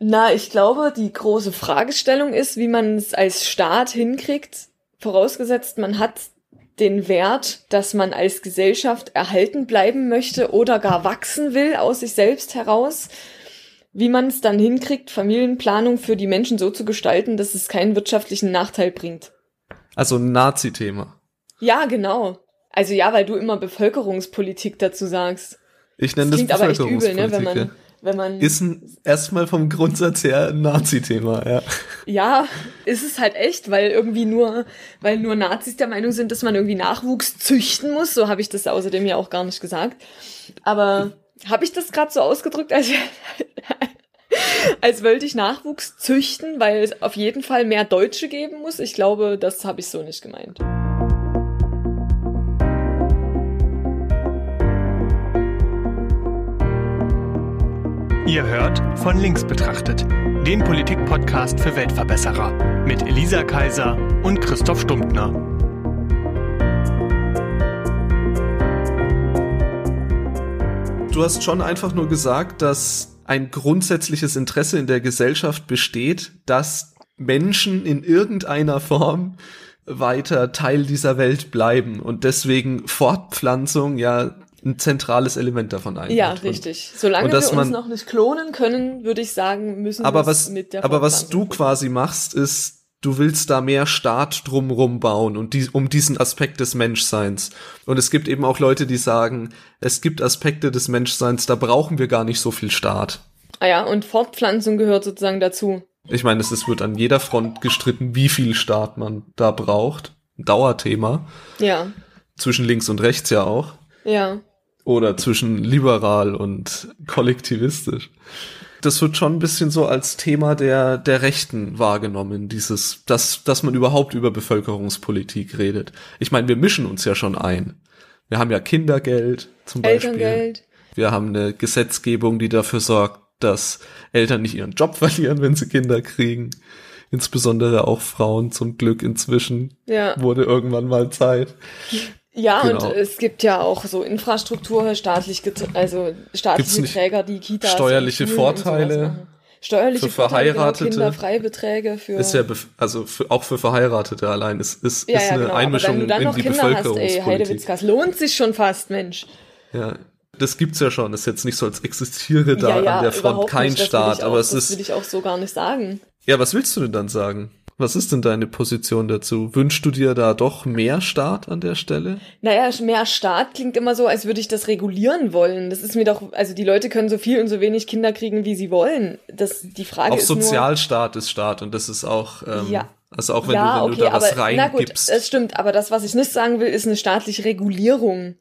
Na, ich glaube, die große Fragestellung ist, wie man es als Staat hinkriegt, vorausgesetzt, man hat den Wert, dass man als Gesellschaft erhalten bleiben möchte oder gar wachsen will aus sich selbst heraus, wie man es dann hinkriegt, Familienplanung für die Menschen so zu gestalten, dass es keinen wirtschaftlichen Nachteil bringt. Also ein Nazi-Thema. Ja, genau. Also ja, weil du immer Bevölkerungspolitik dazu sagst. Ich nenne das Bevölkerungspolitik. Klingt aber echt übel, ne, wenn man ist erstmal vom Grundsatz her ein Nazi-Thema, ja. Ja, ist es halt echt, weil nur Nazis der Meinung sind, dass man irgendwie Nachwuchs züchten muss. So habe ich das außerdem ja auch gar nicht gesagt. Aber habe ich das gerade so ausgedrückt, als wollte ich Nachwuchs züchten, weil es auf jeden Fall mehr Deutsche geben muss? Ich glaube, das habe ich so nicht gemeint. Ihr hört von links betrachtet, den Politik-Podcast für Weltverbesserer mit Elisa Kaiser und Christoph Stumptner. Du hast schon einfach nur gesagt, dass ein grundsätzliches Interesse in der Gesellschaft besteht, dass Menschen in irgendeiner Form weiter Teil dieser Welt bleiben und deswegen Fortpflanzung ja ein zentrales Element davon ein. Ja, richtig. Solange wir uns noch nicht klonen können, würde ich sagen, müssen wir es mit der Fortpflanzung. Aber was du quasi machst, ist, du willst da mehr Staat drumrum bauen und um diesen Aspekt des Menschseins. Und es gibt eben auch Leute, die sagen, es gibt Aspekte des Menschseins, da brauchen wir gar nicht so viel Staat. Ah ja, und Fortpflanzung gehört sozusagen dazu. Ich meine, es wird an jeder Front gestritten, wie viel Staat man da braucht. Ein Dauerthema. Ja. Zwischen links und rechts ja auch. Ja. Oder zwischen liberal und kollektivistisch. Das wird schon ein bisschen so als Thema der Rechten wahrgenommen, dieses, dass man überhaupt über Bevölkerungspolitik redet. Ich meine, wir mischen uns ja schon ein. Wir haben ja Kindergeld zum Beispiel. Elterngeld. Wir haben eine Gesetzgebung, die dafür sorgt, dass Eltern nicht ihren Job verlieren, wenn sie Kinder kriegen. Insbesondere auch Frauen zum Glück inzwischen. Ja. Wurde irgendwann mal Zeit. Ja, genau. Und es gibt ja auch so Infrastruktur, staatliche Träger, die Kitas. Steuerliche Vorteile. Steuerliche Vorteile für Verheiratete. Kinderfreibeträge für. Ist ja, auch für Verheiratete allein. Ist eine genau. Einmischung in die Bevölkerungspolitik. Wenn du dann noch Kinder hast, ey, Heidewitzkas, lohnt sich schon fast, Mensch. Ja, das gibt's ja schon. Das ist jetzt nicht so, als existiere da an der Front kein nicht. Staat. Das will ich auch so gar nicht sagen. Ja, was willst du denn dann sagen? Was ist denn deine Position dazu? Wünschst du dir da doch mehr Staat an der Stelle? Naja, mehr Staat klingt immer so, als würde ich das regulieren wollen. Das ist mir doch, also die Leute können so viel und so wenig Kinder kriegen, wie sie wollen. Die Frage auch ist Sozialstaat nur, ist Staat und das ist auch, also auch wenn du da was reingibst. Na gut, das stimmt, aber das, was ich nicht sagen will, ist eine staatliche Regulierung.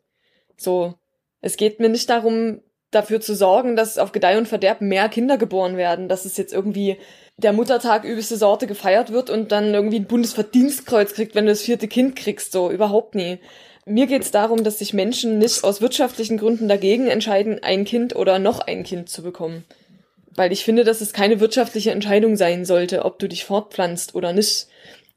So, es geht mir nicht darum, dafür zu sorgen, dass auf Gedeih und Verderb mehr Kinder geboren werden, dass es jetzt irgendwie der Muttertag übelste Sorte gefeiert wird und dann irgendwie ein Bundesverdienstkreuz kriegt, wenn du das 4. Kind kriegst, so überhaupt nie. Mir geht's darum, dass sich Menschen nicht aus wirtschaftlichen Gründen dagegen entscheiden, ein Kind oder noch ein Kind zu bekommen. Weil ich finde, dass es keine wirtschaftliche Entscheidung sein sollte, ob du dich fortpflanzt oder nicht.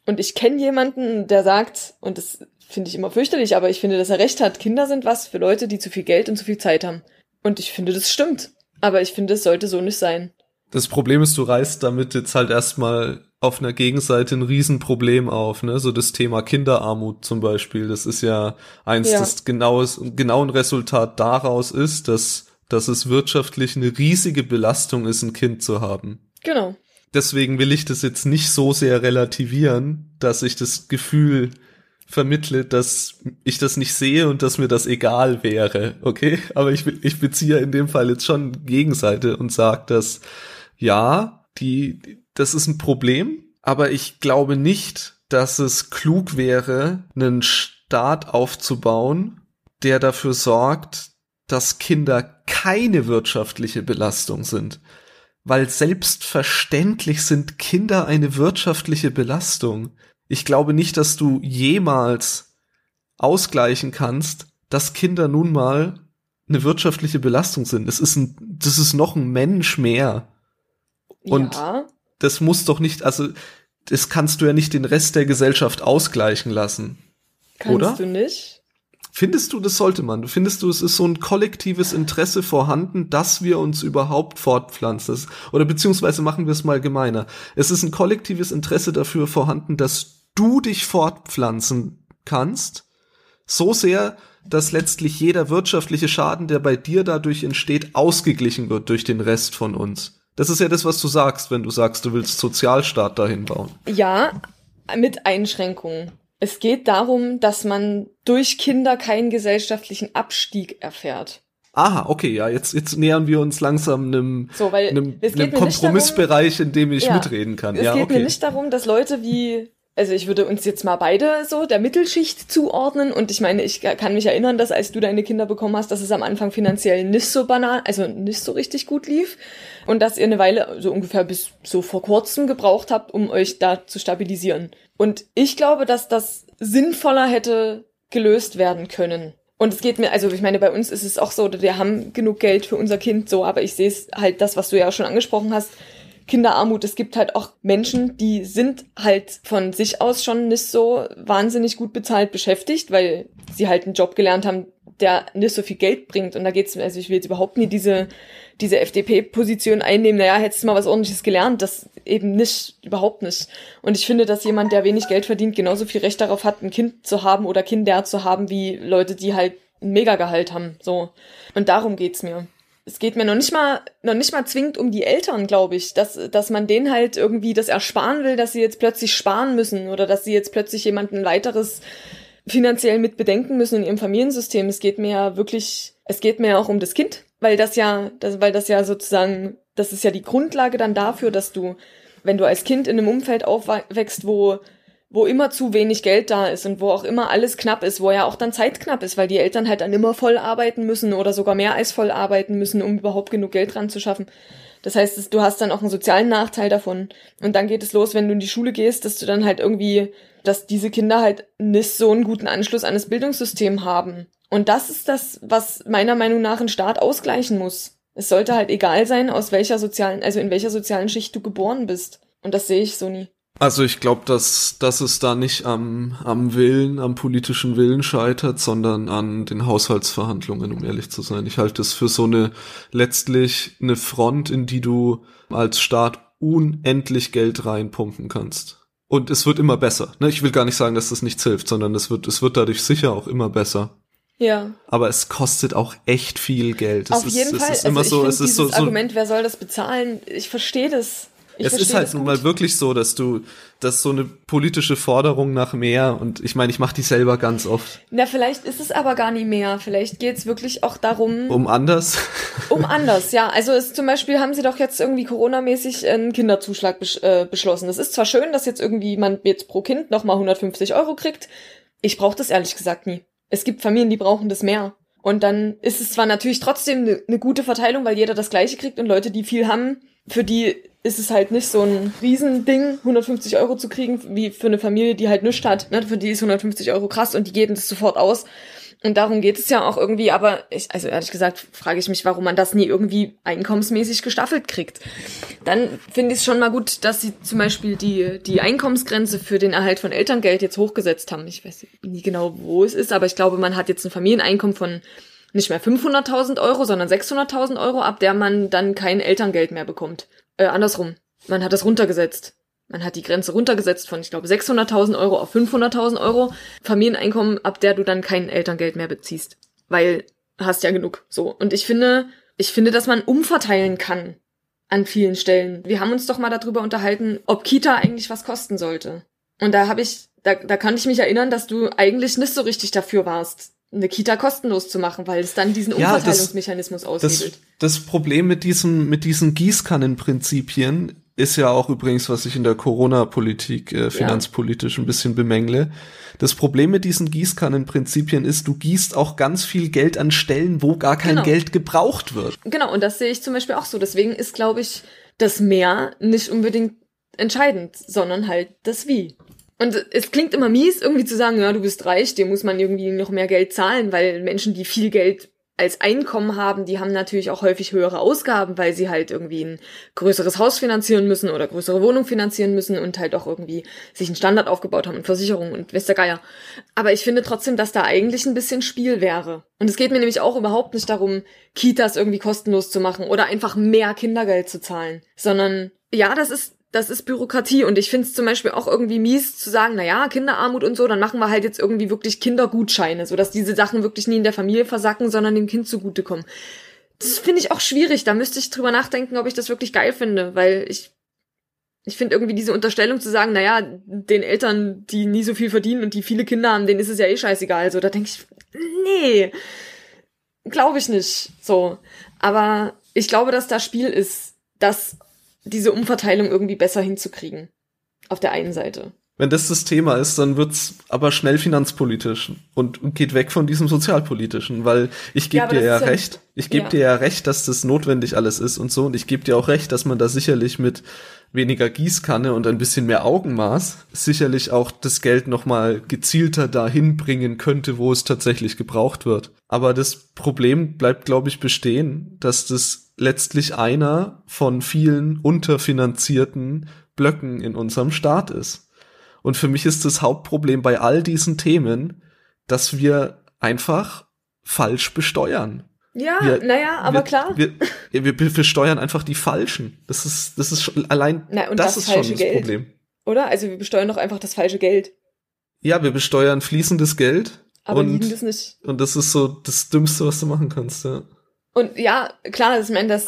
Und ich kenne jemanden, der sagt, und das finde ich immer fürchterlich, aber ich finde, dass er recht hat, Kinder sind was für Leute, die zu viel Geld und zu viel Zeit haben. Und ich finde, das stimmt. Aber ich finde, es sollte so nicht sein. Das Problem ist, du reißt damit jetzt halt erstmal auf einer Gegenseite ein Riesenproblem auf, ne? So das Thema Kinderarmut zum Beispiel. Das ist ja eins, das genau ein Resultat daraus ist, dass es wirtschaftlich eine riesige Belastung ist, ein Kind zu haben. Genau. Deswegen will ich das jetzt nicht so sehr relativieren, dass ich das Gefühl vermittle, dass ich das nicht sehe und dass mir das egal wäre, okay? Aber ich beziehe in dem Fall jetzt schon Gegenseite und sage, dass ja, das ist ein Problem, aber ich glaube nicht, dass es klug wäre, einen Staat aufzubauen, der dafür sorgt, dass Kinder keine wirtschaftliche Belastung sind. Weil selbstverständlich sind Kinder eine wirtschaftliche Belastung. Ich glaube nicht, dass du jemals ausgleichen kannst, dass Kinder nun mal eine wirtschaftliche Belastung sind. Das ist noch ein Mensch mehr. Und das muss doch nicht, also das kannst du ja nicht den Rest der Gesellschaft ausgleichen lassen. Kannst du nicht? Findest du, das sollte man? Findest du, es ist so ein kollektives Interesse vorhanden, dass wir uns überhaupt fortpflanzen? Oder beziehungsweise machen wir es mal gemeiner. Es ist ein kollektives Interesse dafür vorhanden, dass du dich fortpflanzen kannst, so sehr, dass letztlich jeder wirtschaftliche Schaden, der bei dir dadurch entsteht, ausgeglichen wird durch den Rest von uns. Das ist ja das, was du sagst, wenn du sagst, du willst Sozialstaat dahin bauen. Ja, mit Einschränkungen. Es geht darum, dass man durch Kinder keinen gesellschaftlichen Abstieg erfährt. Aha, okay, ja, jetzt nähern wir uns langsam einem Kompromissbereich, darum, in dem ich mitreden kann. Es geht mir nicht darum, dass Leute wie, also ich würde uns jetzt mal beide so der Mittelschicht zuordnen, und ich meine, ich kann mich erinnern, dass als du deine Kinder bekommen hast, dass es am Anfang finanziell nicht so banal, also nicht so richtig gut lief, und dass ihr eine Weile, so ungefähr bis so vor kurzem, gebraucht habt, um euch da zu stabilisieren. Und ich glaube, dass das sinnvoller hätte gelöst werden können. Und es geht mir, also ich meine, bei uns ist es auch so, wir haben genug Geld für unser Kind, so, aber ich sehe es halt, das, was du ja schon angesprochen hast, Kinderarmut. Es gibt halt auch Menschen, die sind halt von sich aus schon nicht so wahnsinnig gut bezahlt beschäftigt, weil sie halt einen Job gelernt haben, der nicht so viel Geld bringt. Und da geht's, also ich will jetzt überhaupt nie diese FDP-Position einnehmen, naja, hättest du mal was Ordentliches gelernt, das eben nicht, überhaupt nicht. Und ich finde, dass jemand, der wenig Geld verdient, genauso viel Recht darauf hat, ein Kind zu haben oder Kinder zu haben, wie Leute, die halt ein Megagehalt haben, so. Und darum geht's mir. Es geht mir noch nicht mal zwingend um die Eltern, glaube ich, dass man denen halt irgendwie das ersparen will, dass sie jetzt plötzlich sparen müssen oder dass sie jetzt plötzlich jemanden weiteres finanziell mit bedenken müssen in ihrem Familiensystem. Es geht mir ja auch um das Kind, weil das ja sozusagen, das ist ja die Grundlage dann dafür, dass du, wenn du als Kind in einem Umfeld aufwächst, wo immer zu wenig Geld da ist und wo auch immer alles knapp ist, wo ja auch dann Zeit knapp ist, weil die Eltern halt dann immer voll arbeiten müssen oder sogar mehr als voll arbeiten müssen, um überhaupt genug Geld ranzuschaffen. Das heißt, du hast dann auch einen sozialen Nachteil davon. Und dann geht es los, wenn du in die Schule gehst, dass du dann halt irgendwie, dass diese Kinder halt nicht so einen guten Anschluss an das Bildungssystem haben. Und das ist das, was meiner Meinung nach ein Staat ausgleichen muss. Es sollte halt egal sein, in welcher sozialen Schicht du geboren bist. Und das sehe ich so nie. Also ich glaube, dass es da nicht am politischen Willen scheitert, sondern an den Haushaltsverhandlungen, um ehrlich zu sein. Ich halte es für so letztlich eine Front, in die du als Staat unendlich Geld reinpumpen kannst. Und es wird immer besser. Ne? Ich will gar nicht sagen, dass das nichts hilft, sondern es wird dadurch sicher auch immer besser. Ja. Aber es kostet auch echt viel Geld. Auf jeden Fall. Argument, wer soll das bezahlen? Ich verstehe das. Es ist halt nun mal wirklich so, dass so eine politische Forderung nach mehr, und ich meine, ich mache die selber ganz oft. Na, vielleicht ist es aber gar nicht mehr. Vielleicht geht's wirklich auch darum. Um anders, ja. Also zum Beispiel haben sie doch jetzt irgendwie coronamäßig einen Kinderzuschlag beschlossen. Das ist zwar schön, dass jetzt irgendwie man jetzt pro Kind nochmal 150 € kriegt. Ich brauche das ehrlich gesagt nie. Es gibt Familien, die brauchen das mehr. Und dann ist es zwar natürlich trotzdem eine gute Verteilung, weil jeder das Gleiche kriegt, und Leute, die viel haben, für die ist es halt nicht so ein Riesending, 150 € zu kriegen, wie für eine Familie, die halt nichts hat. Für die ist 150 € krass, und die geben das sofort aus. Und darum geht es ja auch irgendwie, aber also ehrlich gesagt frage ich mich, warum man das nie irgendwie einkommensmäßig gestaffelt kriegt. Dann finde ich es schon mal gut, dass sie zum Beispiel die Einkommensgrenze für den Erhalt von Elterngeld jetzt hochgesetzt haben. Ich weiß nie genau, wo es ist, aber ich glaube, man hat jetzt ein Familieneinkommen von nicht mehr 500.000 €, sondern 600.000 €, ab der man dann kein Elterngeld mehr bekommt. Andersrum. Man hat das runtergesetzt. Man hat die Grenze runtergesetzt von, ich glaube, 600.000 € auf 500.000 €. Familieneinkommen, ab der du dann kein Elterngeld mehr beziehst. Weil hast ja genug. So. Und ich finde, dass man umverteilen kann an vielen Stellen. Wir haben uns doch mal darüber unterhalten, ob Kita eigentlich was kosten sollte. Und da kann ich mich erinnern, dass du eigentlich nicht so richtig dafür warst, eine Kita kostenlos zu machen, weil es dann diesen Umverteilungsmechanismus aushebelt. Das Problem mit diesen Gießkannenprinzipien ist ja auch übrigens, was ich in der Corona-Politik finanzpolitisch ein bisschen bemängle. Das Problem mit diesen Gießkannenprinzipien ist, du gießt auch ganz viel Geld an Stellen, wo gar kein Geld gebraucht wird. Genau, und das sehe ich zum Beispiel auch so. Deswegen ist, glaube ich, das Mehr nicht unbedingt entscheidend, sondern halt das Wie. Und es klingt immer mies, irgendwie zu sagen, ja, du bist reich, dir muss man irgendwie noch mehr Geld zahlen, weil Menschen, die viel Geld, als Einkommen haben, die haben natürlich auch häufig höhere Ausgaben, weil sie halt irgendwie ein größeres Haus finanzieren müssen oder größere Wohnung finanzieren müssen und halt auch irgendwie sich einen Standard aufgebaut haben und Versicherungen und Westergeier. Aber ich finde trotzdem, dass da eigentlich ein bisschen Spiel wäre. Und es geht mir nämlich auch überhaupt nicht darum, Kitas irgendwie kostenlos zu machen oder einfach mehr Kindergeld zu zahlen, sondern ja, das ist Bürokratie und ich finde es zum Beispiel auch irgendwie mies zu sagen, naja, Kinderarmut und so, dann machen wir halt jetzt irgendwie wirklich Kindergutscheine, sodass diese Sachen wirklich nie in der Familie versacken, sondern dem Kind zugutekommen. Das finde ich auch schwierig, da müsste ich drüber nachdenken, ob ich das wirklich geil finde, weil ich finde irgendwie diese Unterstellung zu sagen, naja, den Eltern, die nie so viel verdienen und die viele Kinder haben, denen ist es ja eh scheißegal. Also da denke ich, nee, glaube ich nicht so. Aber ich glaube, dass das Spiel ist, dass diese Umverteilung irgendwie besser hinzukriegen. Auf der einen Seite. Wenn das das Thema ist, dann wird's aber schnell finanzpolitisch und geht weg von diesem sozialpolitischen, weil ich gebe dir ja recht. Ich gebe dir ja recht, dass das notwendig alles ist und so, und ich gebe dir auch recht, dass man da sicherlich mit weniger Gießkanne und ein bisschen mehr Augenmaß sicherlich auch das Geld nochmal gezielter dahin bringen könnte, wo es tatsächlich gebraucht wird. Aber das Problem bleibt, glaube ich, bestehen, dass das letztlich einer von vielen unterfinanzierten Blöcken in unserem Staat ist. Und für mich ist das Hauptproblem bei all diesen Themen, dass wir einfach falsch besteuern. Ja, klar. Wir besteuern einfach die Falschen. Das ist schon das Geld. Problem. Oder? Also wir besteuern doch einfach das falsche Geld. Ja, wir besteuern fließendes Geld. Aber liegendes nicht. Und das ist so das Dümmste, was du machen kannst, ja. Und ja, klar, ich meine,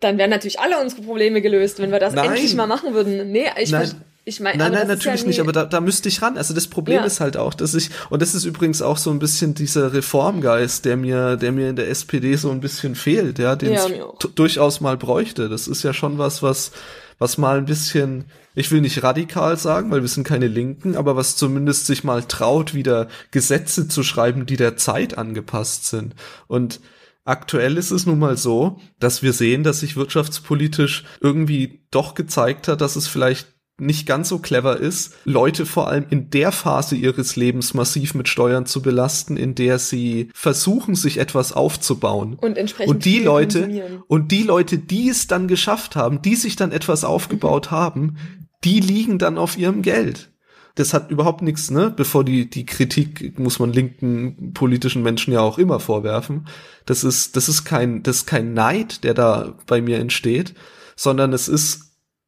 dann wären natürlich alle unsere Probleme gelöst, wenn wir das endlich mal machen würden. Nein, natürlich nicht, aber da müsste ich ran. Also das Problem ist halt auch, dass und das ist übrigens auch so ein bisschen dieser Reformgeist, der mir in der SPD so ein bisschen fehlt, ja, den es durchaus mal bräuchte. Das ist ja schon was mal ein bisschen, ich will nicht radikal sagen, weil wir sind keine Linken, aber was zumindest sich mal traut, wieder Gesetze zu schreiben, die der Zeit angepasst sind. Und aktuell ist es nun mal so, dass wir sehen, dass sich wirtschaftspolitisch irgendwie doch gezeigt hat, dass es vielleicht nicht ganz so clever ist, Leute vor allem in der Phase ihres Lebens massiv mit Steuern zu belasten, in der sie versuchen, sich etwas aufzubauen. Und entsprechend die Leute, die es dann geschafft haben, die sich dann etwas aufgebaut haben, die liegen dann auf ihrem Geld. Das hat überhaupt nichts, ne? Bevor die Kritik muss man linken politischen Menschen ja auch immer vorwerfen. Das ist kein Neid, der da bei mir entsteht, sondern es ist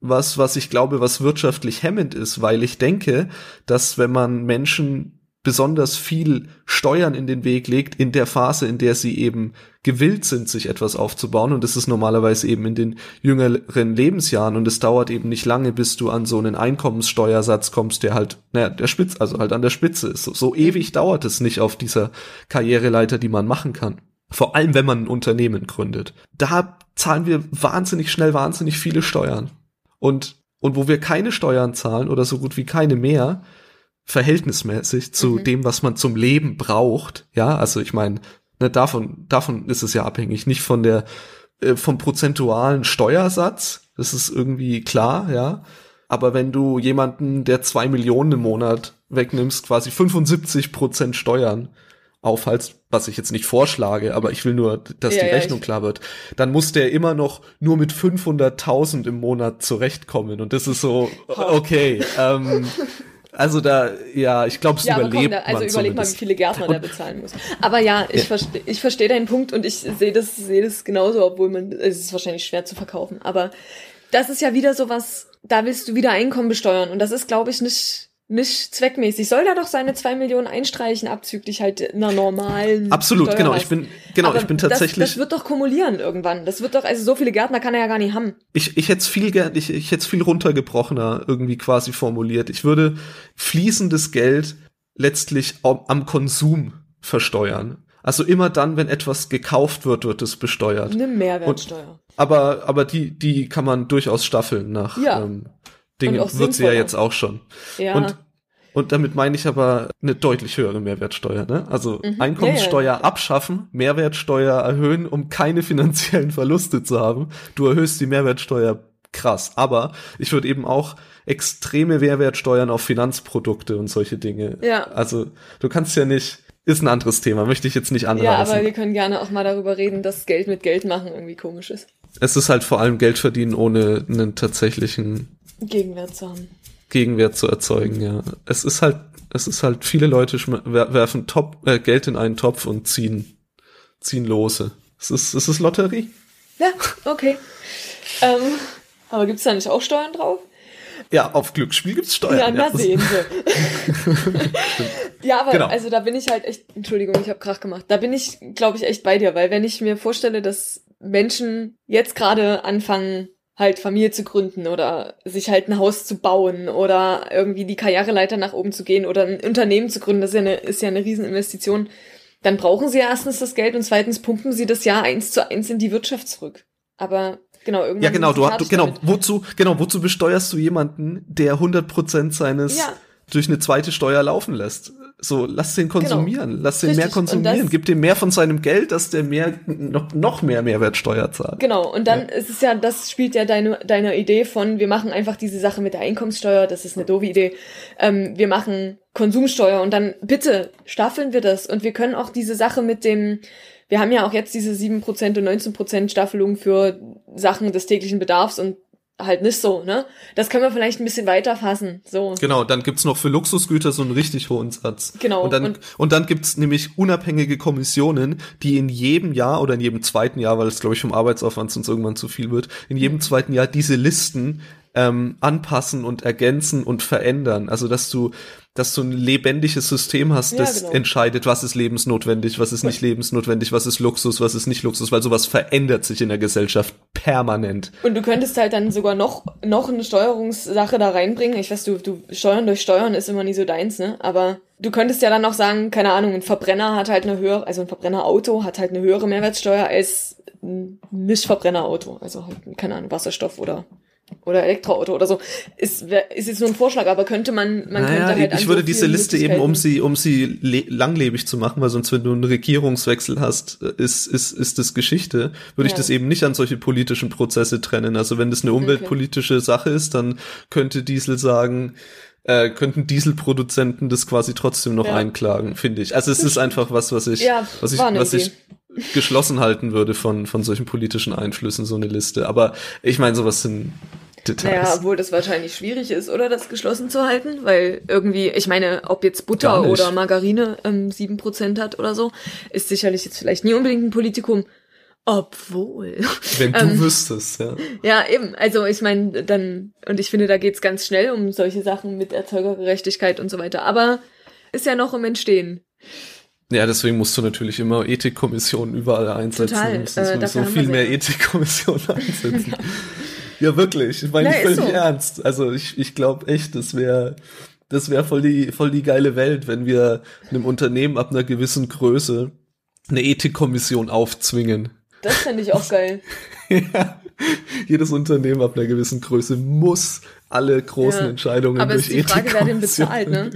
was ich glaube, was wirtschaftlich hemmend ist, weil ich denke, dass wenn man Menschen besonders viel Steuern in den Weg legt, in der Phase, in der sie eben gewillt sind, sich etwas aufzubauen. Und das ist normalerweise eben in den jüngeren Lebensjahren. Und es dauert eben nicht lange, bis du an so einen Einkommenssteuersatz kommst, der halt, an der Spitze ist. So ewig dauert es nicht auf dieser Karriereleiter, die man machen kann. Vor allem, wenn man ein Unternehmen gründet. Da zahlen wir wahnsinnig schnell, wahnsinnig viele Steuern. Und wo wir keine Steuern zahlen oder so gut wie keine mehr, verhältnismäßig zu dem, was man zum Leben braucht, ja, also ich meine, ne, davon ist es ja abhängig, nicht von der vom prozentualen Steuersatz, das ist irgendwie klar, ja, aber wenn du jemanden, der 2 Millionen im Monat wegnimmst, quasi 75% Steuern aufhalst, was ich jetzt nicht vorschlage, aber ich will nur, dass die Rechnung klar wird, dann muss der immer noch nur mit 500.000 im Monat zurechtkommen und das ist so, okay, also da, ja, ich glaube, es überlebt man zumindest. Also überleg mal, wie viele Gärtner der bezahlen muss. Aber ja, ich verstehe deinen Punkt und ich sehe das genauso, obwohl es ist wahrscheinlich schwer zu verkaufen. Aber das ist ja wieder sowas, da willst du wieder Einkommen besteuern und das ist, glaube ich, nicht zweckmäßig. Soll da doch seine 2 Millionen einstreichen, abzüglich halt einer normalen absolut, Steuerlast. Ich bin tatsächlich... Das wird doch kumulieren irgendwann. Das wird doch, also so viele Gärtner kann er ja gar nicht haben. Ich hätte es viel runtergebrochener irgendwie quasi formuliert. Ich würde fließendes Geld letztlich am Konsum versteuern. Also immer dann, wenn etwas gekauft wird, wird es besteuert. Eine Mehrwertsteuer. Aber die kann man durchaus staffeln nach... Ja. Dinge wird sie ja jetzt auch schon. Ja. Und damit meine ich aber eine deutlich höhere Mehrwertsteuer, ne? Also Einkommenssteuer abschaffen, Mehrwertsteuer erhöhen, um keine finanziellen Verluste zu haben. Du erhöhst die Mehrwertsteuer krass. Aber ich würde eben auch extreme Mehrwertsteuern auf Finanzprodukte und solche Dinge. Ja. Also du kannst ja nicht Ist ein anderes Thema, möchte ich jetzt nicht anreißen. Ja, aber wir können gerne auch mal darüber reden, dass Geld mit Geld machen irgendwie komisch ist. Es ist halt vor allem Geld verdienen, ohne einen tatsächlichen Gegenwert zu haben. Gegenwert zu erzeugen, ja. Es ist halt viele Leute werfen Geld in einen Topf und ziehen Lose. Es ist Lotterie. Ja, okay. Aber gibt's da nicht auch Steuern drauf? Ja, auf Glücksspiel gibt's Steuern. Ja, na sehen wir. Ja, aber genau. Also da bin ich halt echt, Entschuldigung, ich habe Krach gemacht. Da bin ich, glaube ich, echt bei dir, weil wenn ich mir vorstelle, dass Menschen jetzt gerade anfangen, halt Familie zu gründen oder sich halt ein Haus zu bauen oder irgendwie die Karriereleiter nach oben zu gehen oder ein Unternehmen zu gründen, das ist ja eine Rieseninvestition, dann brauchen sie ja erstens das Geld und zweitens pumpen sie das ja 1:1 in die Wirtschaft zurück. Aber genau, irgendwann. Ja, genau, wozu besteuerst du jemanden, der 100% seines durch eine zweite Steuer laufen lässt? So, lass den konsumieren, genau. Lass den richtig. Mehr konsumieren, gib dem mehr von seinem Geld, dass der noch mehr Mehrwertsteuer zahlt. Genau, und dann ist es ja, das spielt ja deine Idee von, wir machen einfach diese Sache mit der Einkommenssteuer, das ist eine doofe Idee, wir machen Konsumsteuer und dann bitte staffeln wir das und wir können auch diese Sache mit dem, wir haben ja auch jetzt diese 7% und 19% Staffelung für Sachen des täglichen Bedarfs und halt nicht so, ne? Das können wir vielleicht ein bisschen weiter fassen, so. Genau, dann gibt's noch für Luxusgüter so einen richtig hohen Satz. Genau. Und dann gibt's nämlich unabhängige Kommissionen, die in jedem Jahr oder in jedem zweiten Jahr, weil es, glaube ich, vom Arbeitsaufwand sonst irgendwann zu viel wird, in jedem zweiten Jahr diese Listen anpassen und ergänzen und verändern. Also, dass du ein lebendiges System hast, das entscheidet, was ist lebensnotwendig, was ist nicht lebensnotwendig, was ist Luxus, was ist nicht Luxus, weil sowas verändert sich in der Gesellschaft permanent. Und du könntest halt dann sogar noch eine Steuerungssache da reinbringen. Ich weiß, du Steuern durch Steuern ist immer nie so deins, ne? Aber du könntest ja dann auch sagen, keine Ahnung, ein Verbrennerauto hat halt eine höhere Mehrwertsteuer als ein Mischverbrennerauto. Also, keine Ahnung, Wasserstoff oder Elektroauto oder so. Ist jetzt nur ein Vorschlag, aber könnte man könnte halt ich würde diese Liste eben, um sie langlebig zu machen, weil sonst, wenn du einen Regierungswechsel hast, ist das Geschichte, würde ich das eben nicht an solche politischen Prozesse trennen. Also wenn das eine umweltpolitische Sache ist, dann könnten Dieselproduzenten das quasi trotzdem noch einklagen, finde ich. Also es ist einfach was ich geschlossen halten würde von solchen politischen Einflüssen, so eine Liste. Aber ich meine, sowas sind Details. Naja, obwohl das wahrscheinlich schwierig ist, oder, das geschlossen zu halten, weil irgendwie, ich meine, ob jetzt Butter oder Margarine 7% hat oder so, ist sicherlich jetzt vielleicht nie unbedingt ein Politikum. Obwohl. Wenn du wüsstest, ja. Ja, eben. Also ich meine, und ich finde, da geht's ganz schnell um solche Sachen mit Erzeugergerechtigkeit und so weiter. Aber ist ja noch im Entstehen. Ja, deswegen musst du natürlich immer Ethikkommissionen überall einsetzen. Total. So viel mehr Ethikkommissionen einsetzen. Ja, wirklich. Ich meine, völlig ernst. Also ich glaube echt, das wäre voll die geile Welt, wenn wir einem Unternehmen ab einer gewissen Größe eine Ethikkommission aufzwingen. Das fände ich auch geil. Ja. Jedes Unternehmen ab einer gewissen Größe muss alle großen Entscheidungen durch Ethikkommissionen. Aber es ist die Frage, wer den bezahlt, ne?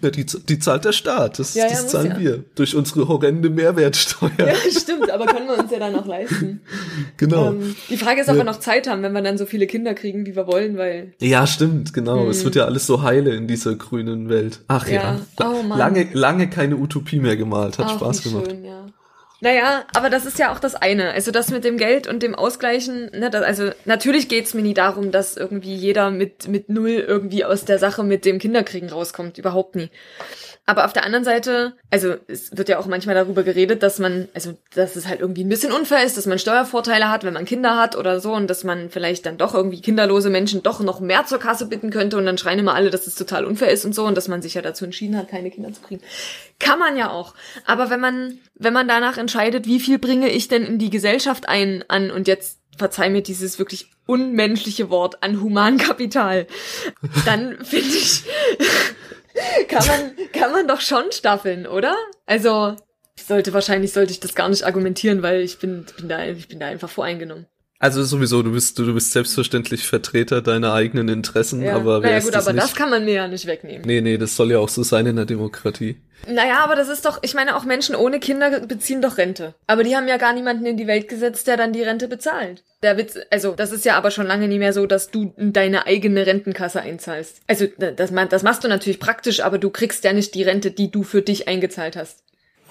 Ja, die zahlt der Staat, das zahlen wir. Durch unsere horrende Mehrwertsteuer. Ja, stimmt, aber können wir uns ja dann auch leisten. Genau. Die Frage ist, ob wir noch Zeit haben, wenn wir dann so viele Kinder kriegen, wie wir wollen, weil... Ja, stimmt, genau. Es wird ja alles so heile in dieser grünen Welt. Ach ja. Oh, Mann. Lange keine Utopie mehr gemalt. Hat Spaß gemacht. Schön, ja. Naja, aber das ist ja auch das eine. Also das mit dem Geld und dem Ausgleichen, ne, also natürlich geht's mir nie darum, dass irgendwie jeder mit null irgendwie aus der Sache mit dem Kinderkriegen rauskommt. Überhaupt nie. Aber auf der anderen Seite, also es wird ja auch manchmal darüber geredet, dass es halt irgendwie ein bisschen unfair ist, dass man Steuervorteile hat, wenn man Kinder hat oder so, und dass man vielleicht dann doch irgendwie kinderlose Menschen doch noch mehr zur Kasse bitten könnte, und dann schreien immer alle, dass es total unfair ist und so, und dass man sich ja dazu entschieden hat, keine Kinder zu kriegen. Kann man ja auch. Aber wenn man danach entscheidet, wie viel bringe ich denn in die Gesellschaft an, und jetzt verzeih mir dieses wirklich unmenschliche Wort, an Humankapital, dann finde ich... Kann man doch schon staffeln, oder? Also, sollte ich das gar nicht argumentieren, weil ich bin da einfach voreingenommen. Also sowieso, du bist selbstverständlich Vertreter deiner eigenen Interessen, ja. Aber wer ist das nicht? Naja gut, aber das kann man mir ja nicht wegnehmen. Nee, das soll ja auch so sein in der Demokratie. Naja, aber das ist doch, ich meine, auch Menschen ohne Kinder beziehen doch Rente. Aber die haben ja gar niemanden in die Welt gesetzt, der dann die Rente bezahlt. Der Witz, also das ist ja aber schon lange nicht mehr so, dass du deine eigene Rentenkasse einzahlst. Also das machst du natürlich praktisch, aber du kriegst ja nicht die Rente, die du für dich eingezahlt hast.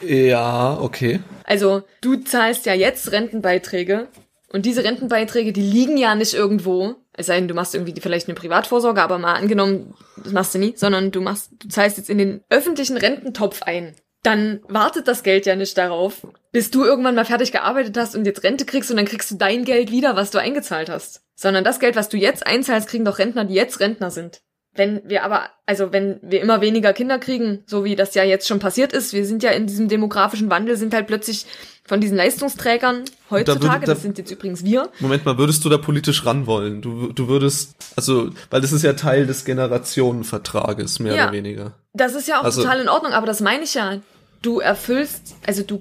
Ja, okay. Also du zahlst ja jetzt Rentenbeiträge. Und diese Rentenbeiträge, die liegen ja nicht irgendwo, es sei denn, du machst irgendwie vielleicht eine Privatvorsorge, aber mal angenommen, das machst du nie, sondern du zahlst jetzt in den öffentlichen Rententopf ein. Dann wartet das Geld ja nicht darauf, bis du irgendwann mal fertig gearbeitet hast und jetzt Rente kriegst und dann kriegst du dein Geld wieder, was du eingezahlt hast. Sondern das Geld, was du jetzt einzahlst, kriegen doch Rentner, die jetzt Rentner sind. Wenn wir immer weniger Kinder kriegen, so wie das ja jetzt schon passiert ist, wir sind ja in diesem demografischen Wandel, sind halt plötzlich von diesen Leistungsträgern heutzutage, das sind jetzt übrigens wir. Moment mal, würdest du da politisch ran wollen? Du würdest, also, weil das ist ja Teil des Generationenvertrages, mehr oder weniger. Das ist ja auch total in Ordnung, aber das meine ich ja. Du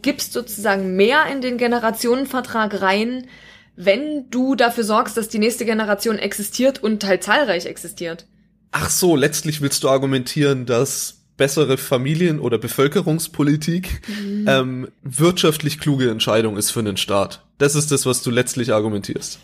gibst sozusagen mehr in den Generationenvertrag rein, wenn du dafür sorgst, dass die nächste Generation existiert und halt zahlreich existiert. Ach so, letztlich willst du argumentieren, dass bessere Familien- oder Bevölkerungspolitik wirtschaftlich kluge Entscheidung ist für einen Staat. Das ist das, was du letztlich argumentierst.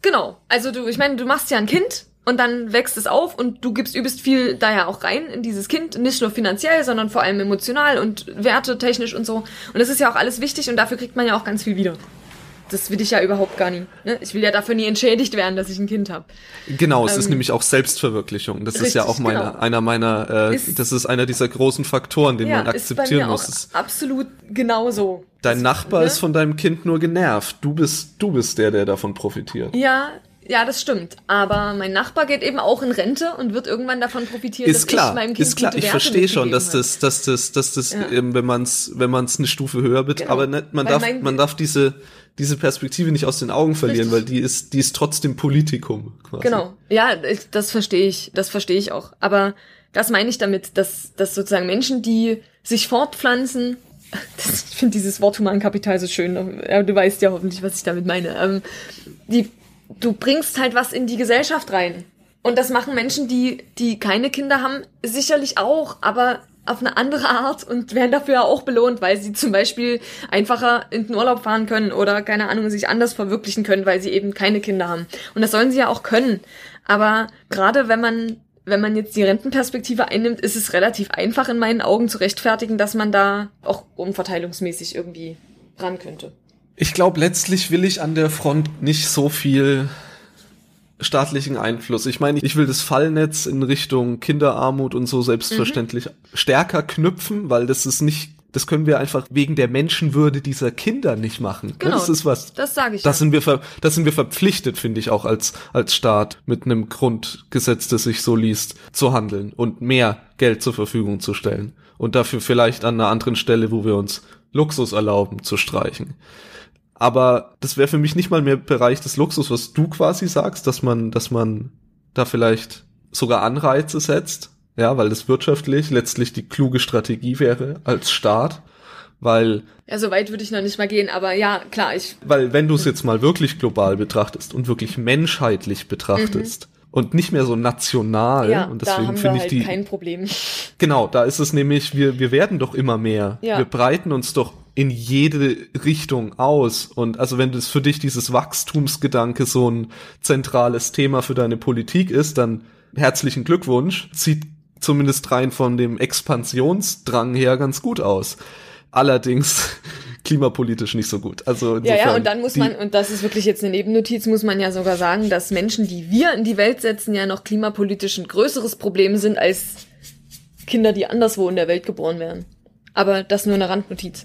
Genau. Also ich meine, du machst ja ein Kind und dann wächst es auf und du gibst übelst viel daher auch rein in dieses Kind. Nicht nur finanziell, sondern vor allem emotional und wertetechnisch und so. Und das ist ja auch alles wichtig und dafür kriegt man ja auch ganz viel wieder. Das will ich ja überhaupt gar nicht. Ne? Ich will ja dafür nie entschädigt werden, dass ich ein Kind habe. Genau, es ist nämlich auch Selbstverwirklichung. Das richtig, ist ja auch das ist einer dieser großen Faktoren, den man akzeptieren muss. Ja, ist bei mir auch absolut genauso. Dein Nachbar ist von deinem Kind nur genervt. Du bist der davon profitiert. Ja, das stimmt. Aber mein Nachbar geht eben auch in Rente und wird irgendwann davon profitieren, dass ich meinem Kind gute Werte mitgegeben habe. Ich verstehe schon, dass das eben, wenn man's eine Stufe höher wird. Genau. Aber nicht, man darf diese Perspektive nicht aus den Augen verlieren, richtig. Weil die ist trotzdem Politikum quasi. Genau. Ja, das verstehe ich auch. Aber das meine ich damit, dass sozusagen Menschen, die sich fortpflanzen, ich finde dieses Wort Humankapital so schön, du weißt ja hoffentlich, was ich damit meine, du bringst halt was in die Gesellschaft rein. Und das machen Menschen, die keine Kinder haben, sicherlich auch, aber auf eine andere Art und werden dafür ja auch belohnt, weil sie zum Beispiel einfacher in den Urlaub fahren können oder, keine Ahnung, sich anders verwirklichen können, weil sie eben keine Kinder haben. Und das sollen sie ja auch können. Aber gerade wenn man jetzt die Rentenperspektive einnimmt, ist es relativ einfach in meinen Augen zu rechtfertigen, dass man da auch umverteilungsmäßig irgendwie ran könnte. Ich glaube, letztlich will ich an der Front nicht so viel staatlichen Einfluss. Ich meine, ich will das Fallnetz in Richtung Kinderarmut und so selbstverständlich stärker knüpfen, weil das können wir einfach wegen der Menschenwürde dieser Kinder nicht machen. Genau, das ist was. Das sage ich. Da sind wir verpflichtet, finde ich, auch als Staat mit einem Grundgesetz, das sich so liest, zu handeln und mehr Geld zur Verfügung zu stellen und dafür vielleicht an einer anderen Stelle, wo wir uns Luxus erlauben, zu streichen. Aber das wäre für mich nicht mal mehr Bereich des Luxus, was du quasi sagst, dass man da vielleicht sogar Anreize setzt, ja, weil das wirtschaftlich letztlich die kluge Strategie wäre als Staat, weil... Ja, so weit würde ich noch nicht mal gehen, aber ja, klar, weil wenn du es jetzt mal wirklich global betrachtest und wirklich menschheitlich betrachtest und nicht mehr so national, ja, und deswegen finde ich halt kein Problem. Genau, da ist es nämlich, wir werden doch immer mehr, wir breiten uns doch in jede Richtung aus. Und also wenn das für dich dieses Wachstumsgedanke so ein zentrales Thema für deine Politik ist, dann herzlichen Glückwunsch. Sieht zumindest rein von dem Expansionsdrang her ganz gut aus. Allerdings klimapolitisch nicht so gut. Also insofern, ja, und dann muss man, und das ist wirklich jetzt eine Nebennotiz, muss man ja sogar sagen, dass Menschen, die wir in die Welt setzen, ja noch klimapolitisch ein größeres Problem sind als Kinder, die anderswo in der Welt geboren werden. Aber das nur eine Randnotiz.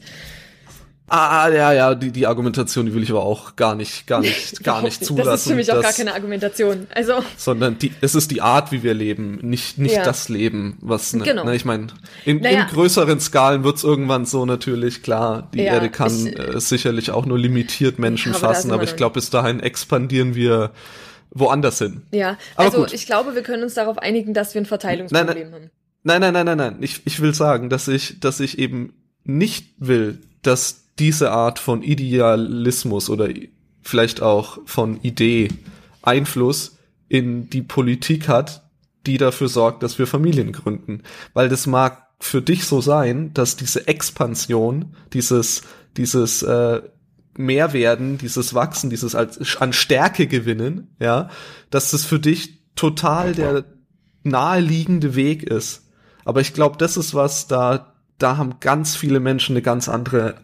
Ja, die Argumentation, die will ich aber auch gar nicht zulassen. Das ist für mich auch gar keine Argumentation. Also. Sondern es ist die Art, wie wir leben, nicht das Leben, was, genau. Ich meine, in größeren Skalen wird's irgendwann so natürlich, klar, die Erde kann sicherlich auch nur limitiert Menschen fassen, aber ich glaube, bis dahin expandieren wir woanders hin. Ja, also ich glaube, wir können uns darauf einigen, dass wir ein Verteilungsproblem haben. Nein. Ich will sagen, dass ich eben nicht will, dass diese Art von Idealismus oder vielleicht auch von Idee, Einfluss in die Politik hat, die dafür sorgt, dass wir Familien gründen. Weil das mag für dich so sein, dass diese Expansion, dieses Mehrwerden, dieses Wachsen, dieses an Stärke gewinnen, ja, dass das für dich total der naheliegende Weg ist. Aber ich glaube, das ist was, da haben ganz viele Menschen eine ganz andere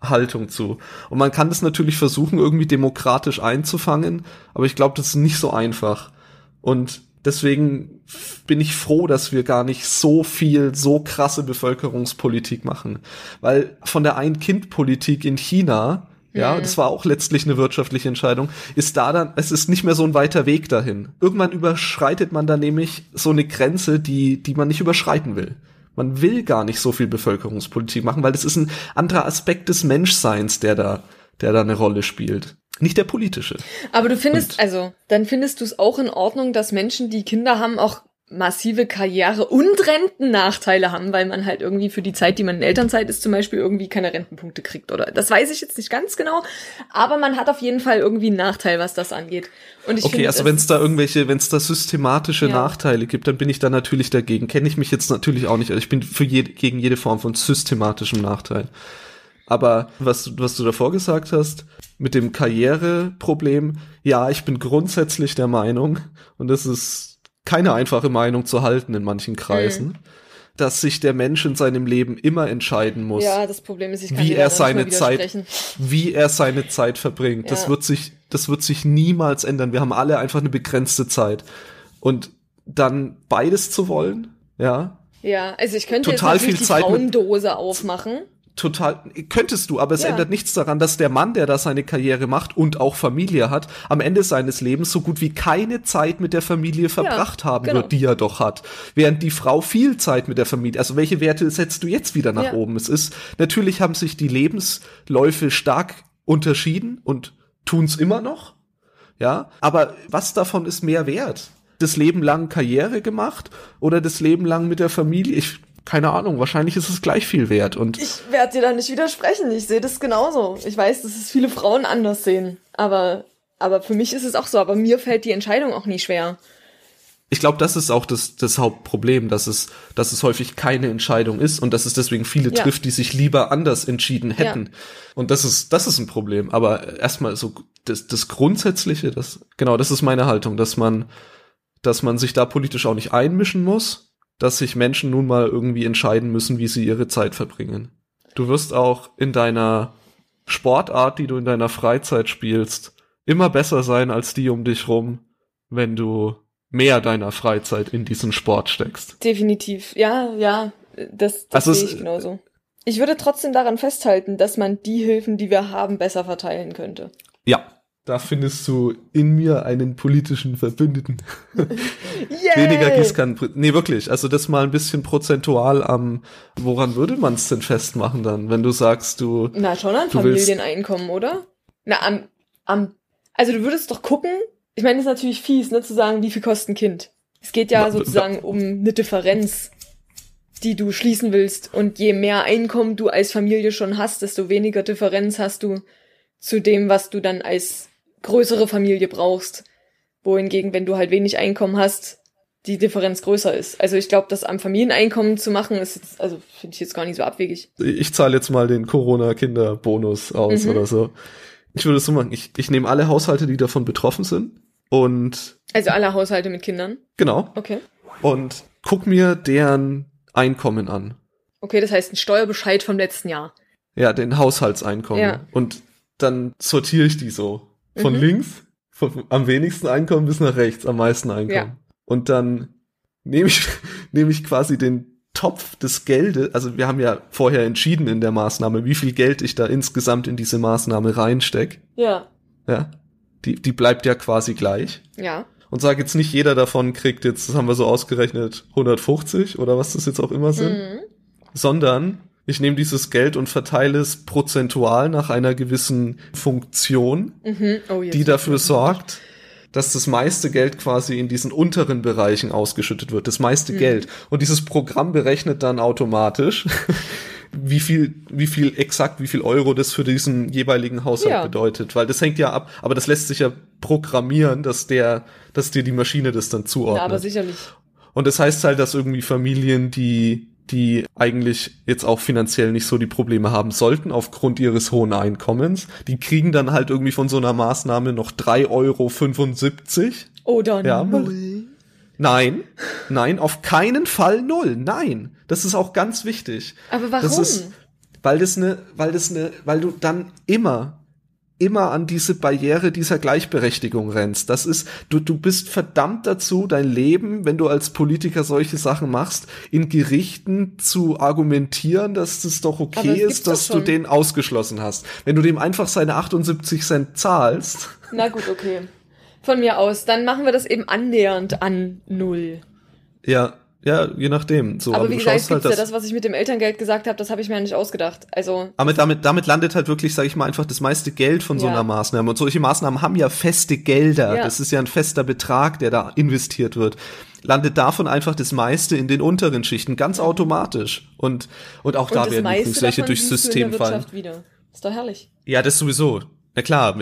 Haltung zu. Und man kann das natürlich versuchen, irgendwie demokratisch einzufangen, aber ich glaube, das ist nicht so einfach. Und deswegen bin ich froh, dass wir gar nicht so viel, so krasse Bevölkerungspolitik machen. Weil von der Ein-Kind-Politik in China, ja, das war auch letztlich eine wirtschaftliche Entscheidung, ist da dann, es ist nicht mehr so ein weiter Weg dahin. Irgendwann überschreitet man da nämlich so eine Grenze, die man nicht überschreiten will. Man will gar nicht so viel Bevölkerungspolitik machen, weil das ist ein anderer Aspekt des Menschseins, der da eine Rolle spielt. Nicht der politische. Aber du findest, dann findest du es auch in Ordnung, dass Menschen, die Kinder haben, auch massive Karriere- und Rentennachteile haben, weil man halt irgendwie für die Zeit, die man in Elternzeit ist, zum Beispiel irgendwie keine Rentenpunkte kriegt, oder? Das weiß ich jetzt nicht ganz genau, aber man hat auf jeden Fall irgendwie einen Nachteil, was das angeht. Und ich finde, also wenn es da systematische Nachteile gibt, dann bin ich da natürlich dagegen. Kenne ich mich jetzt natürlich auch nicht. Also ich bin gegen jede Form von systematischem Nachteil. Aber was du davor gesagt hast, mit dem Karriereproblem, ja, ich bin grundsätzlich der Meinung, und das ist keine einfache Meinung zu halten in manchen Kreisen, dass sich der Mensch in seinem Leben immer entscheiden muss. Ja, das Problem ist, wie er seine Zeit verbringt. Ja. Das wird sich niemals ändern. Wir haben alle einfach eine begrenzte Zeit. Und dann beides zu wollen, ja. Ja, also ich könnte total jetzt natürlich die Frauendose aufmachen. Total, könntest du, aber es ändert nichts daran, dass der Mann, der da seine Karriere macht und auch Familie hat, am Ende seines Lebens so gut wie keine Zeit mit der Familie verbracht haben wird, die er doch hat. Während die Frau viel Zeit mit der Familie, also welche Werte setzt du jetzt wieder nach oben? Es ist, natürlich haben sich die Lebensläufe stark unterschieden und tun's immer noch, ja, aber was davon ist mehr wert? Das Leben lang Karriere gemacht oder das Leben lang mit der Familie? Keine Ahnung, wahrscheinlich ist es gleich viel wert. Und ich werde dir da nicht widersprechen, ich sehe das genauso. Ich weiß, dass es viele Frauen anders sehen, aber für mich ist es auch so. Aber mir fällt die Entscheidung auch nie schwer. Ich glaube, das ist auch das Hauptproblem, dass es häufig keine Entscheidung ist und dass es deswegen viele trifft, die sich lieber anders entschieden hätten. Ja. Und das ist ein Problem. Aber erstmal so das Grundsätzliche, das ist meine Haltung, dass man sich da politisch auch nicht einmischen muss. Dass sich Menschen nun mal irgendwie entscheiden müssen, wie sie ihre Zeit verbringen. Du wirst auch in deiner Sportart, die du in deiner Freizeit spielst, immer besser sein als die um dich rum, wenn du mehr deiner Freizeit in diesen Sport steckst. Definitiv, ja, das sehe ich genauso. Ich würde trotzdem daran festhalten, dass man die Hilfen, die wir haben, besser verteilen könnte. Ja. Da findest du in mir einen politischen Verbündeten. Weniger Gießkannen. Nee, wirklich. Also das mal ein bisschen prozentual am, woran würde man es denn festmachen dann, wenn du sagst, du... Na, schon an Familieneinkommen, oder? Na, also du würdest doch gucken, ich meine, das ist natürlich fies, ne, zu sagen, wie viel kostet ein Kind. Es geht ja sozusagen um eine Differenz, die du schließen willst. Und je mehr Einkommen du als Familie schon hast, desto weniger Differenz hast du zu dem, was du dann als größere Familie brauchst. Wohingegen, wenn du halt wenig Einkommen hast, die Differenz größer ist. Also ich glaube, das am Familieneinkommen zu machen, ist jetzt, also finde ich jetzt gar nicht so abwegig. Ich zahle jetzt mal den Corona-Kinderbonus aus oder so. Ich würde es so machen, ich nehme alle Haushalte, die davon betroffen sind und... Also alle Haushalte mit Kindern? Genau. Okay. Und guck mir deren Einkommen an. Okay, das heißt ein Steuerbescheid vom letzten Jahr. Ja, den Haushaltseinkommen. Ja. Und dann sortiere ich die so. Von links, am wenigsten Einkommen bis nach rechts, am meisten Einkommen. Ja. Und dann nehme ich quasi den Topf des Geldes, also wir haben ja vorher entschieden in der Maßnahme, wie viel Geld ich da insgesamt in diese Maßnahme reinstecke. Ja. Ja. Die bleibt ja quasi gleich. Ja. Und sage jetzt nicht, jeder davon kriegt jetzt, das haben wir so ausgerechnet, 150 oder was das jetzt auch immer sind. Mhm. Sondern... Ich nehme dieses Geld und verteile es prozentual nach einer gewissen Funktion, die dafür sorgt, dass das meiste Geld quasi in diesen unteren Bereichen ausgeschüttet wird, das meiste Geld. Und dieses Programm berechnet dann automatisch wie viel Euro das für diesen jeweiligen Haushalt bedeutet, weil das hängt ja ab, aber das lässt sich ja programmieren, dass dir die Maschine das dann zuordnet. Ja, aber sicherlich. Und das heißt halt, dass irgendwie Familien, die eigentlich jetzt auch finanziell nicht so die Probleme haben sollten, aufgrund ihres hohen Einkommens, die kriegen dann halt irgendwie von so einer Maßnahme noch 3,75 €. Oder null. Nein, auf keinen Fall null. Nein, das ist auch ganz wichtig. Aber warum? Das ist, weil du dann immer an diese Barriere dieser Gleichberechtigung rennst. Das ist, du bist verdammt dazu, dein Leben, wenn du als Politiker solche Sachen machst, in Gerichten zu argumentieren, dass es doch okay ist, dass du den ausgeschlossen hast. Wenn du dem einfach seine 78 Cent zahlst. Na gut, okay. Von mir aus, dann machen wir das eben annähernd an null. Ja, je nachdem. So, aber wie gesagt, gibt's halt das, was ich mit dem Elterngeld gesagt habe, das habe ich mir ja nicht ausgedacht. Also, aber damit landet halt wirklich, sage ich mal, einfach das meiste Geld von so einer Maßnahme. Und solche Maßnahmen haben ja feste Gelder. Ja. Das ist ja ein fester Betrag, der da investiert wird. Landet davon einfach das meiste in den unteren Schichten, ganz automatisch. Und auch da werden welche durchs System fallen. Wieder. Ist doch herrlich. Ja, das sowieso. Na klar,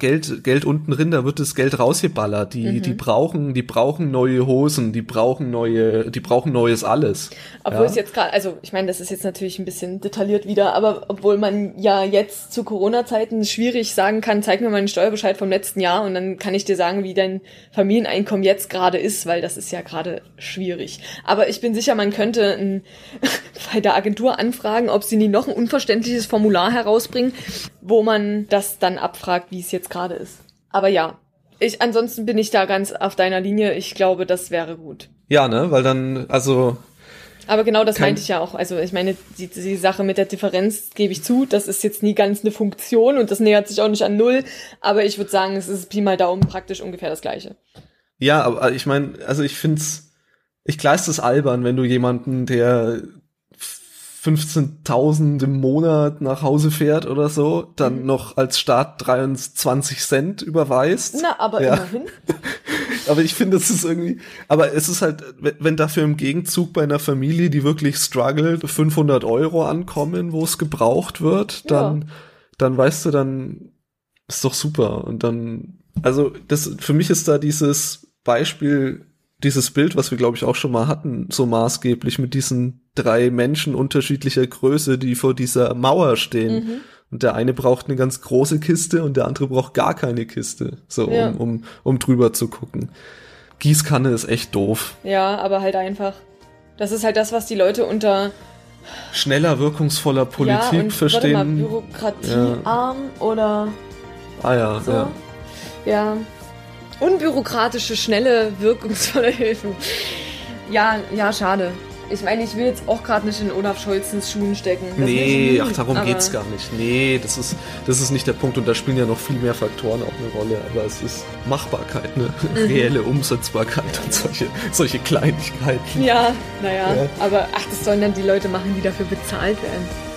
Geld unten drin, da wird das Geld rausgeballert. Die brauchen neue Hosen, die brauchen neues alles. Obwohl es jetzt gerade, also ich meine, das ist jetzt natürlich ein bisschen detailliert wieder, aber obwohl man ja jetzt zu Corona-Zeiten schwierig sagen kann, zeig mir mal einen Steuerbescheid vom letzten Jahr und dann kann ich dir sagen, wie dein Familieneinkommen jetzt gerade ist, weil das ist ja gerade schwierig. Aber ich bin sicher, man könnte bei der Agentur anfragen, ob sie nie noch ein unverständliches Formular herausbringen, wo man das dann abfragt, wie es jetzt gerade ist. Aber ja, ansonsten bin ich da ganz auf deiner Linie. Ich glaube, das wäre gut. Ja, ne, weil dann, also... Aber genau das meinte ich ja auch. Also ich meine, die Sache mit der Differenz gebe ich zu, das ist jetzt nie ganz eine Funktion und das nähert sich auch nicht an null, aber ich würde sagen, es ist Pi mal Daumen praktisch ungefähr das Gleiche. Ja, aber ich meine, also klar ist es albern, wenn du jemanden, der 15.000 im Monat nach Hause fährt oder so, dann noch als Staat 23 Cent überweist. Na, aber immerhin. Aber ich finde, es ist halt, wenn dafür im Gegenzug bei einer Familie, die wirklich struggelt, 500 Euro ankommen, wo es gebraucht wird, dann weißt du, dann ist doch super. Und dann, also das, für mich ist da dieses Beispiel, dieses Bild, was wir, glaube ich, auch schon mal hatten, so maßgeblich mit diesen 3 Menschen unterschiedlicher Größe, die vor dieser Mauer stehen. Und der eine braucht eine ganz große Kiste und der andere braucht gar keine Kiste, um drüber zu gucken. Gießkanne ist echt doof. Ja, aber halt einfach. Das ist halt das, was die Leute unter schneller, wirkungsvoller Politik verstehen. Warte mal, bürokratiearm oder so. Ja. Unbürokratische, schnelle, wirkungsvolle Hilfen. Ja, schade. Ich meine, ich will jetzt auch gerade nicht in Olaf Scholzens Schuhen stecken. Das darum geht's gar nicht. Nee, das ist nicht der Punkt. Und da spielen ja noch viel mehr Faktoren auch eine Rolle. Aber es ist Machbarkeit, ne? Reelle Umsetzbarkeit und solche Kleinigkeiten. Ja, naja. Aber ach, das sollen dann die Leute machen, die dafür bezahlt werden.